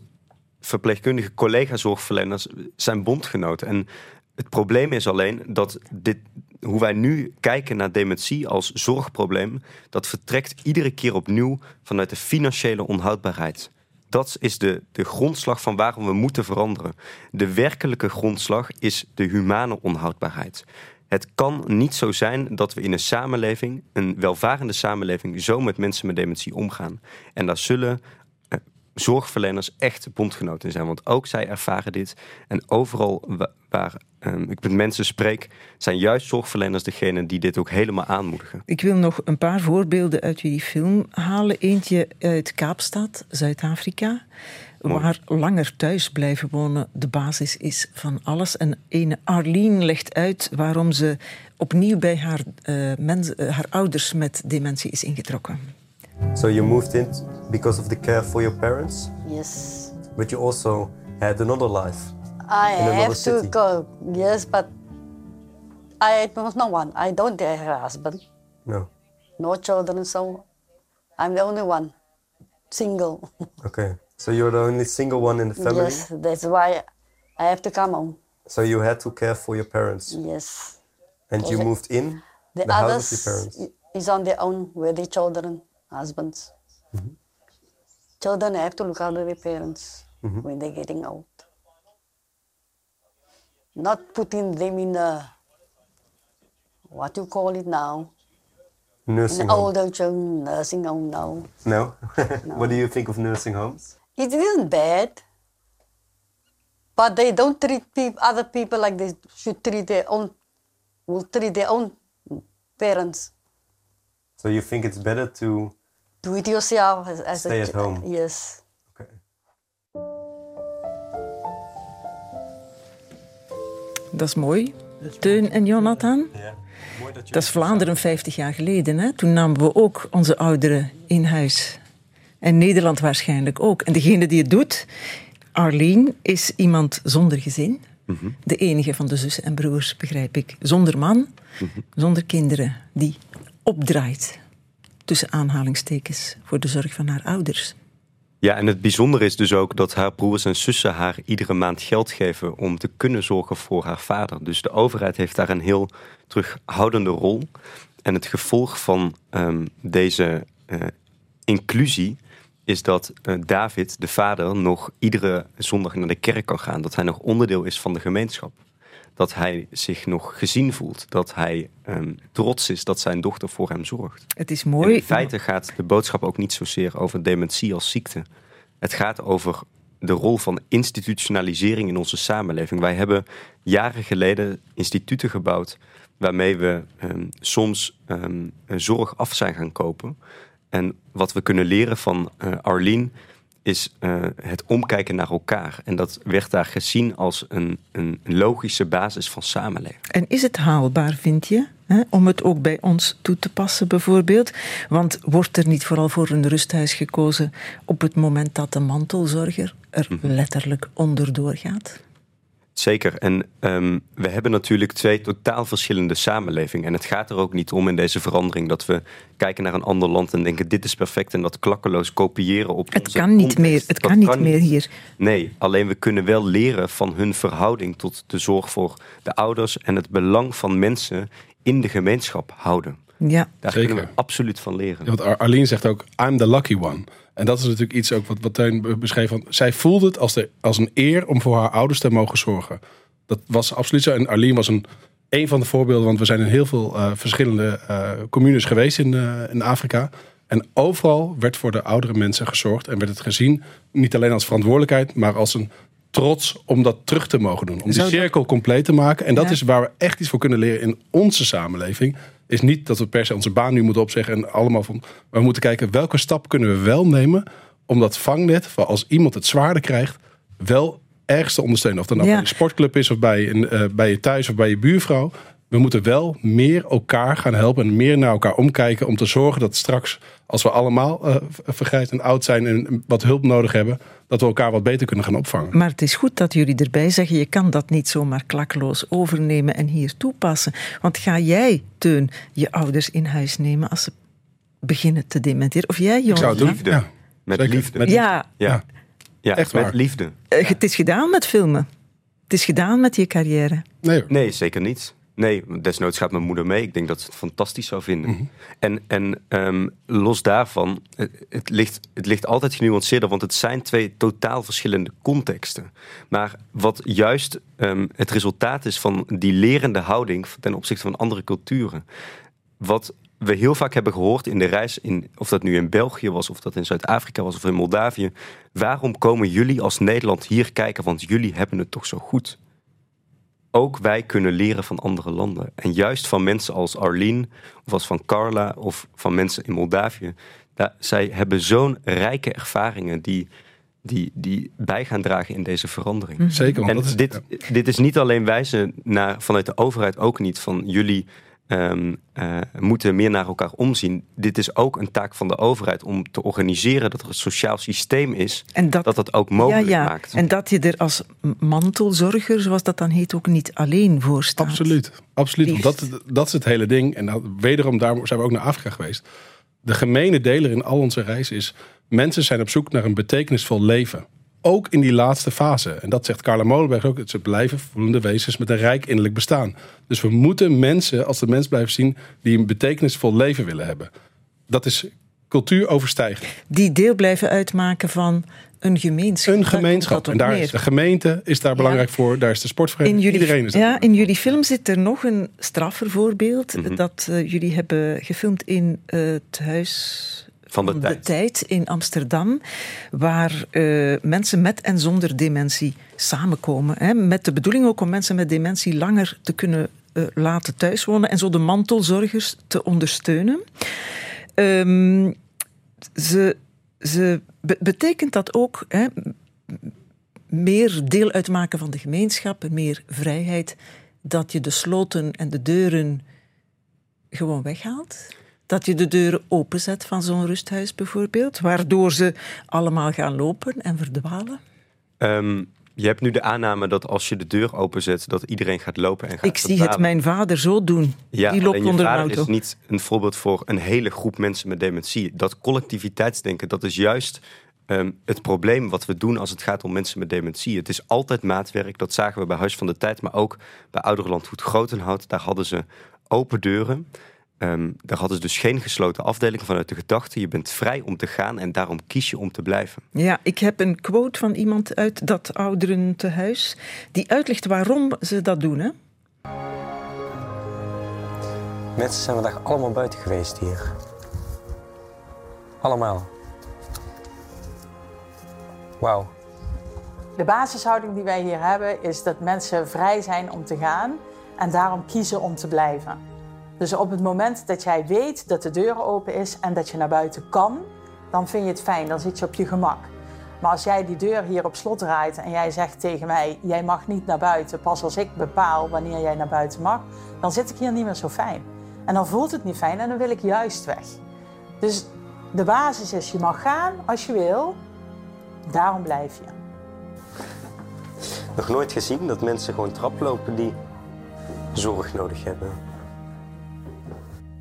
verpleegkundige collega-zorgverleners zijn bondgenoten. En het probleem is alleen dat dit, hoe wij nu kijken naar dementie als zorgprobleem, dat vertrekt iedere keer opnieuw vanuit de financiële onhoudbaarheid. Dat is de grondslag van waarom we moeten veranderen. De werkelijke grondslag is de humane onhoudbaarheid. Het kan niet zo zijn dat we in een samenleving, een welvarende samenleving, zo met mensen met dementie omgaan. En daar zullen zorgverleners echt bondgenoten in zijn. Want ook zij ervaren dit. En overal waar ik met mensen spreek, zijn juist zorgverleners degene die dit ook helemaal aanmoedigen. Ik wil nog een paar voorbeelden uit jullie film halen. Eentje uit Kaapstad, Zuid-Afrika. Mooi. Waar langer thuis blijven wonen de basis is van alles. En ene Arlene legt uit waarom ze opnieuw bij haar ouders met dementie is ingetrokken. So you moved in because of the care for your parents? Yes. But you also had another life. I have city. To go, yes, but I have no one. I don't have a husband. No. No children, so I'm the only one. Single. Okay. So you're the only single one in the family? Yes, that's why I have to come home. So you had to care for your parents? Yes. And you moved in the house of your parents? Is on their own with their children, husbands. Mm-hmm. Children have to look after their parents mm-hmm. when they're getting old. Not putting them in a, what you call it now? Nursing home. Older children, nursing home now. No? No? What do you think of nursing homes? It isn't bad, but they don't treat other people like they should treat their own parents. So you think it's better to do it yourself as stay at home? Yes. Okay. Dat is mooi, Teun en Jonathan. Ja. Dat is Vlaanderen 50 jaar geleden, hè? Toen namen we ook onze ouderen in huis. En Nederland waarschijnlijk ook. En degene die het doet, Arlene, is iemand zonder gezin. Mm-hmm. De enige van de zussen en broers, begrijp ik. Zonder man, mm-hmm. zonder kinderen. Die opdraait, tussen aanhalingstekens, voor de zorg van haar ouders. Ja, en het bijzondere is dus ook dat haar broers en zussen haar iedere maand geld geven om te kunnen zorgen voor haar vader. Dus de overheid heeft daar een heel terughoudende rol. En het gevolg van deze inclusie is dat David, de vader, nog iedere zondag naar de kerk kan gaan. Dat hij nog onderdeel is van de gemeenschap. Dat hij zich nog gezien voelt. Dat hij trots is dat zijn dochter voor hem zorgt. Het is mooi. En in feite gaat de boodschap ook niet zozeer over dementie als ziekte. Het gaat over de rol van institutionalisering in onze samenleving. Wij hebben jaren geleden instituten gebouwd waarmee we soms zorg af zijn gaan kopen. En wat we kunnen leren van Arlene is het omkijken naar elkaar. En dat werd daar gezien als een logische basis van samenleving. En is het haalbaar, vind je, hè, om het ook bij ons toe te passen bijvoorbeeld? Want wordt er niet vooral voor een rusthuis gekozen op het moment dat de mantelzorger er letterlijk onderdoor gaat? Zeker. En we hebben natuurlijk twee totaal verschillende samenlevingen. En het gaat er ook niet om in deze verandering dat we kijken naar een ander land en denken dit is perfect en dat klakkeloos kopiëren op het onze kan niet context. Meer. Het kan niet meer hier. Nee, alleen we kunnen wel leren van hun verhouding tot de zorg voor de ouders en het belang van mensen in de gemeenschap houden. Ja. Daar zeker. Kunnen we absoluut van leren. Ja, want Arlene zegt ook, I'm the lucky one. En dat is natuurlijk iets ook wat Teun beschreef. Van, zij voelde het als een eer om voor haar ouders te mogen zorgen. Dat was absoluut zo. En Arlene was een van de voorbeelden. Want we zijn in heel veel verschillende communes geweest in Afrika. En overal werd voor de oudere mensen gezorgd. En werd het gezien, niet alleen als verantwoordelijkheid, maar als een trots om dat terug te mogen doen. Om die cirkel compleet te maken. En dat is waar we echt iets voor kunnen leren in onze samenleving. Is niet dat we per se onze baan nu moeten opzeggen en allemaal van. Maar we moeten kijken welke stap kunnen we wel nemen om dat vangnet van als iemand het zwaarder krijgt wel ergens te ondersteunen. Of dat nou bij een sportclub is of bij je thuis of bij je buurvrouw. We moeten wel meer elkaar gaan helpen en meer naar elkaar omkijken om te zorgen dat straks als we allemaal vergrijsd en oud zijn en wat hulp nodig hebben, dat we elkaar wat beter kunnen gaan opvangen. Maar het is goed dat jullie erbij zeggen, je kan dat niet zomaar klakkeloos overnemen en hier toepassen. Want ga jij, Teun, je ouders in huis nemen als ze beginnen te dementeren? Of jij, Jonathan? Ik zou het doen. Ja. Met liefde. Ja, echt waar. Met liefde. Het is gedaan met filmen. Het is gedaan met je carrière. Nee, zeker niet. Nee, desnoods gaat mijn moeder mee. Ik denk dat ze het fantastisch zou vinden. Mm-hmm. En los daarvan, het ligt altijd genuanceerder, want het zijn twee totaal verschillende contexten. Maar wat juist het resultaat is van die lerende houding ten opzichte van andere culturen. Wat we heel vaak hebben gehoord in de reis, of dat nu in België was, of dat in Zuid-Afrika was, of in Moldavië. Waarom komen jullie als Nederland hier kijken? Want jullie hebben het toch zo goed. Ook wij kunnen leren van andere landen. En juist van mensen als Arlene, of als van Carla, of van mensen in Moldavië. Zij hebben zo'n rijke ervaringen die bij gaan dragen in deze verandering. Zeker. Want en dit is niet alleen wijzen naar, vanuit de overheid ook niet, van jullie moeten meer naar elkaar omzien. Dit is ook een taak van de overheid om te organiseren dat er een sociaal systeem is en dat ook mogelijk maakt. En dat je er als mantelzorger, zoals dat dan heet, ook niet alleen voor staat. Absoluut. Dat is het hele ding. En wederom, daar zijn we ook naar Afrika geweest. De gemene deler in al onze reis is: mensen zijn op zoek naar een betekenisvol leven. Ook in die laatste fase. En dat zegt Carla Molenbergs ook. Ze blijven voelende wezens met een rijk innerlijk bestaan. Dus we moeten mensen als de mens blijven zien die een betekenisvol leven willen hebben. Dat is cultuur overstijgen. Die deel blijven uitmaken van een gemeenschap. Een gemeenschap. En daar is de gemeente is daar belangrijk voor. Daar is de sportvereniging. In jullie film zit er nog een straffer voorbeeld. Mm-hmm. Dat jullie hebben gefilmd in het Huis van de Tijd in Amsterdam, waar mensen met en zonder dementie samenkomen. Hè, met de bedoeling ook om mensen met dementie langer te kunnen laten thuiswonen en zo de mantelzorgers te ondersteunen. Betekent dat ook meer deel uitmaken van de gemeenschap, meer vrijheid, dat je de sloten en de deuren gewoon weghaalt? Dat je de deuren openzet van zo'n rusthuis bijvoorbeeld, waardoor ze allemaal gaan lopen en verdwalen? Je hebt nu de aanname dat als je de deur openzet, dat iedereen gaat lopen en gaat verdwalen. Ik zie het mijn vader zo doen. Ja, die loopt onder een auto. Je vader is niet een voorbeeld voor een hele groep mensen met dementie. Dat collectiviteitsdenken, dat is juist het probleem wat we doen als het gaat om mensen met dementie. Het is altijd maatwerk. Dat zagen we bij Huis van de Tijd, maar ook bij Ouderenland Grotenhout. Daar hadden ze open deuren. Daar hadden ze dus geen gesloten afdeling vanuit de gedachte: je bent vrij om te gaan en daarom kies je om te blijven. Ja, ik heb een quote van iemand uit dat ouderentehuis die uitlegt waarom ze dat doen. Hè? Mensen zijn vandaag allemaal buiten geweest hier. Allemaal. Wauw. De basishouding die wij hier hebben is dat mensen vrij zijn om te gaan en daarom kiezen om te blijven. Dus op het moment dat jij weet dat de deur open is en dat je naar buiten kan, dan vind je het fijn, dan zit je op je gemak. Maar als jij die deur hier op slot draait en jij zegt tegen mij: jij mag niet naar buiten, pas als ik bepaal wanneer jij naar buiten mag, dan zit ik hier niet meer zo fijn. En dan voelt het niet fijn en dan wil ik juist weg. Dus de basis is: je mag gaan als je wil, daarom blijf je. Nog nooit gezien dat mensen gewoon traplopen die zorg nodig hebben.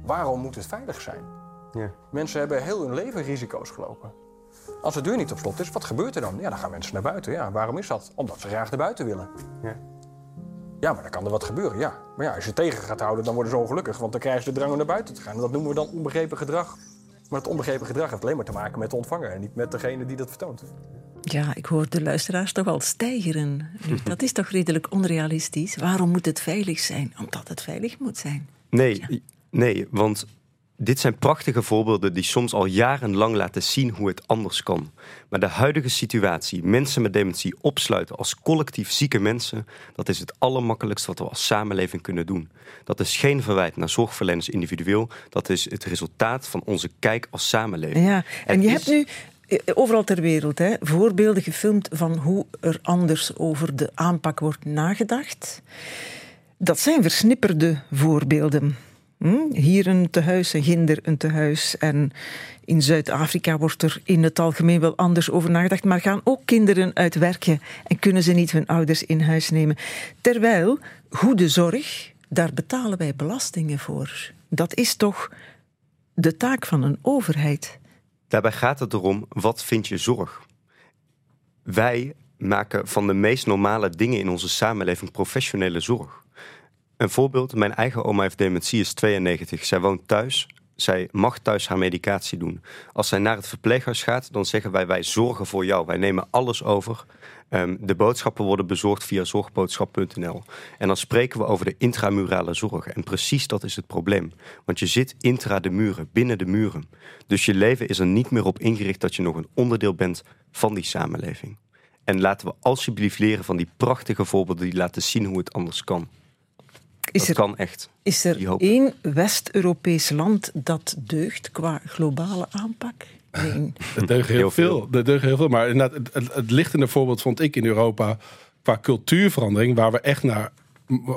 Waarom moet het veilig zijn? Ja. Mensen hebben heel hun leven risico's gelopen. Als de deur niet op slot is, wat gebeurt er dan? Ja, dan gaan mensen naar buiten. Ja, waarom is dat? Omdat ze graag naar buiten willen. Ja. Ja, maar dan kan er wat gebeuren, ja. Maar ja, als je tegen gaat houden, dan worden ze ongelukkig. Want dan krijgen ze de drang om naar buiten te gaan. En dat noemen we dan onbegrepen gedrag. Maar dat onbegrepen gedrag heeft alleen maar te maken met de ontvanger. En niet met degene die dat vertoont. Ja, ik hoor de luisteraars toch al steigeren. Dat is toch redelijk onrealistisch. Waarom moet het veilig zijn? Omdat het veilig moet zijn. Nee. Ja. Nee, want dit zijn prachtige voorbeelden die soms al jarenlang laten zien hoe het anders kan. Maar de huidige situatie, mensen met dementie opsluiten als collectief zieke mensen, dat is het allermakkelijkst wat we als samenleving kunnen doen. Dat is geen verwijt naar zorgverleners individueel. Dat is het resultaat van onze kijk als samenleving. Ja, en je hebt nu overal ter wereld voorbeelden gefilmd van hoe er anders over de aanpak wordt nagedacht. Dat zijn versnipperde voorbeelden. Hier een tehuis, en ginder een tehuis. En in Zuid-Afrika wordt er in het algemeen wel anders over nagedacht. Maar gaan ook kinderen uit werken en kunnen ze niet hun ouders in huis nemen? Terwijl goede zorg, daar betalen wij belastingen voor. Dat is toch de taak van een overheid. Daarbij gaat het erom: wat vind je zorg? Wij maken van de meest normale dingen in onze samenleving professionele zorg. Een voorbeeld, mijn eigen oma heeft dementie, is 92. Zij woont thuis. Zij mag thuis haar medicatie doen. Als zij naar het verpleeghuis gaat, dan zeggen wij, wij zorgen voor jou. Wij nemen alles over. De boodschappen worden bezorgd via zorgboodschap.nl. En dan spreken we over de intramurale zorg. En precies dat is het probleem. Want je zit intra de muren, binnen de muren. Dus je leven is er niet meer op ingericht dat je nog een onderdeel bent van die samenleving. En laten we alsjeblieft leren van die prachtige voorbeelden die laten zien hoe het anders kan. Dat kan echt. Is er één West-Europees land dat deugt qua globale aanpak? Nee. Dat deugt heel veel. Maar inderdaad, het lichtende voorbeeld vond ik in Europa qua cultuurverandering, waar we echt naar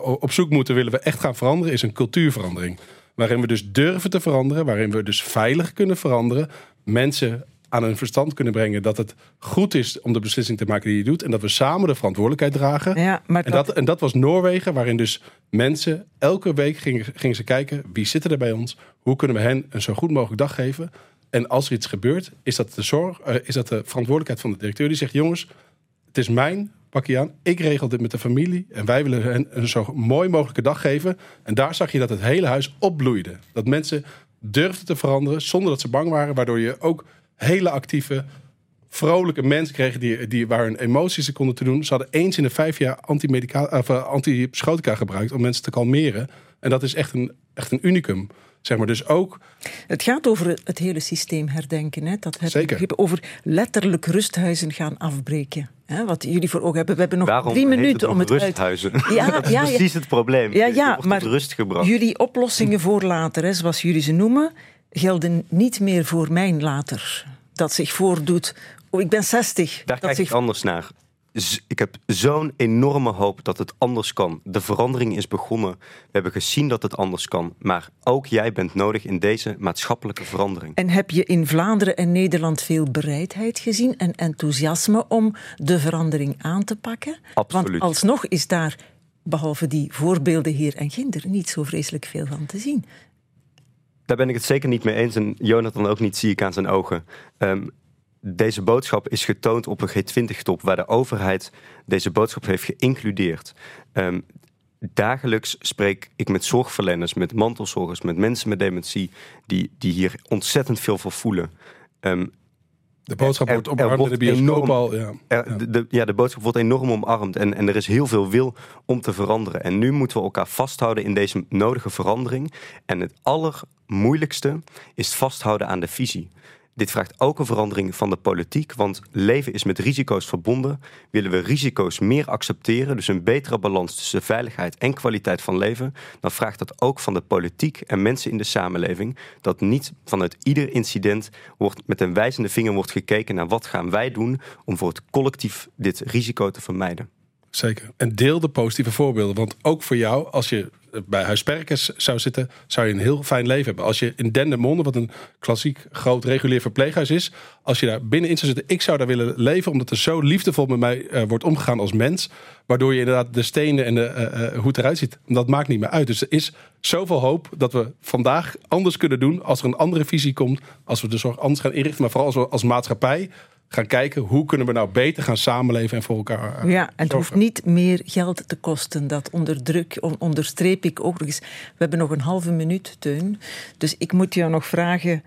op zoek moeten, willen we echt gaan veranderen, is een cultuurverandering. Waarin we dus durven te veranderen, waarin we dus veilig kunnen veranderen. Mensen aan hun verstand kunnen brengen dat het goed is om de beslissing te maken die je doet en dat we samen de verantwoordelijkheid dragen. Ja, maar dat was Noorwegen, waarin dus mensen elke week gingen ze kijken wie zitten er bij ons, hoe kunnen we hen een zo goed mogelijk dag geven. En als er iets gebeurt, is dat de verantwoordelijkheid van de directeur die zegt: jongens, het is mijn pakje aan, ik regel dit met de familie en wij willen hen een zo mooi mogelijke dag geven. En daar zag je dat het hele huis opbloeide. Dat mensen durfden te veranderen zonder dat ze bang waren, waardoor je ook hele actieve, vrolijke mensen kregen die waar hun emoties ze konden te doen. Ze hadden eens in de 5 jaar antipsychotica gebruikt om mensen te kalmeren. En dat is echt een unicum. Zeg maar. Dus ook... Het gaat over het hele systeem herdenken. Hè? Dat heb ik begrepen. Over letterlijk rusthuizen gaan afbreken. Hè? Wat jullie voor ogen hebben. We hebben nog 3 minuten om het rusthuizen? Dat is precies het probleem. Ja, maar rust gebracht. Jullie oplossingen voor later, hè, zoals jullie ze noemen, gelden niet meer voor mijn later. Dat zich voordoet. Oh, ik ben 60. Daar kijk ik anders naar. Ik heb zo'n enorme hoop dat het anders kan. De verandering is begonnen. We hebben gezien dat het anders kan. Maar ook jij bent nodig in deze maatschappelijke verandering. En heb je in Vlaanderen en Nederland veel bereidheid gezien en enthousiasme om de verandering aan te pakken? Absoluut. Want alsnog is daar, behalve die voorbeelden hier en ginder, niet zo vreselijk veel van te zien. Daar ben ik het zeker niet mee eens. En Jonathan ook niet, zie ik aan zijn ogen. Deze boodschap is getoond op een G20-top... waar de overheid deze boodschap heeft geïncludeerd. Dagelijks spreek ik met zorgverleners, met mantelzorgers... met mensen met dementie die hier ontzettend veel voor voelen. De boodschap wordt omarmd. De boodschap wordt enorm omarmd. En er is heel veel wil om te veranderen. En nu moeten we elkaar vasthouden in deze nodige verandering. En het allermoeilijkste is vasthouden aan de visie. Dit vraagt ook een verandering van de politiek, want leven is met risico's verbonden. Willen we risico's meer accepteren, dus een betere balans tussen veiligheid en kwaliteit van leven, dan vraagt dat ook van de politiek en mensen in de samenleving, dat niet vanuit ieder incident met een wijzende vinger wordt gekeken naar wat gaan wij doen om voor het collectief dit risico te vermijden. Zeker. En deel de positieve voorbeelden. Want ook voor jou, als je bij Huis Perkens zou zitten, zou je een heel fijn leven hebben. Als je in Dendermonde, wat een klassiek groot regulier verpleeghuis is, als je daar binnenin zou zitten, ik zou daar willen leven, omdat er zo liefdevol met mij wordt omgegaan als mens. Waardoor je inderdaad de stenen en hoe het eruit ziet, dat maakt niet meer uit. Dus er is zoveel hoop dat we vandaag anders kunnen doen als er een andere visie komt. Als we de zorg anders gaan inrichten, maar vooral als we als maatschappij gaan kijken, hoe kunnen we nou beter gaan samenleven en voor elkaar... Ja, en het hoeft niet meer geld te kosten. Dat onderstreep ik ook nog eens. We hebben nog een halve minuut, Teun. Dus ik moet jou nog vragen...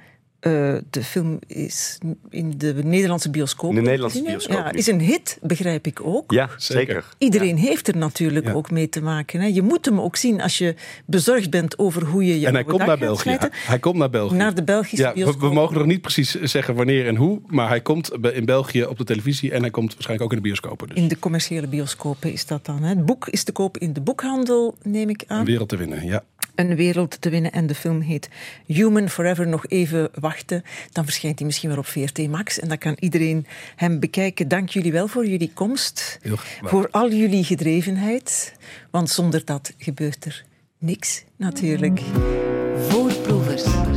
de film is in de Nederlandse bioscoop. De Nederlandse bioscoop. Ja, is een hit, begrijp ik ook. Ja, zeker. Iedereen heeft er natuurlijk ook mee te maken. Hè. Je moet hem ook zien als je bezorgd bent over hoe je je dag gaat slijten. Hij komt naar België. Naar de Belgische bioscoop. We mogen nog niet precies zeggen wanneer en hoe, maar hij komt in België op de televisie en hij komt waarschijnlijk ook in de bioscopen. Dus. In de commerciële bioscopen is dat dan. Hè. Het boek is te koop in de boekhandel, neem ik aan. Een wereld te winnen, ja. Een wereld te winnen en de film heet Human Forever. Nog even wachten, dan verschijnt hij misschien weer op VRT Max en dan kan iedereen hem bekijken. Dank jullie wel voor jullie komst, voor al jullie gedrevenheid, want zonder dat gebeurt er niks natuurlijk. Voorproevers.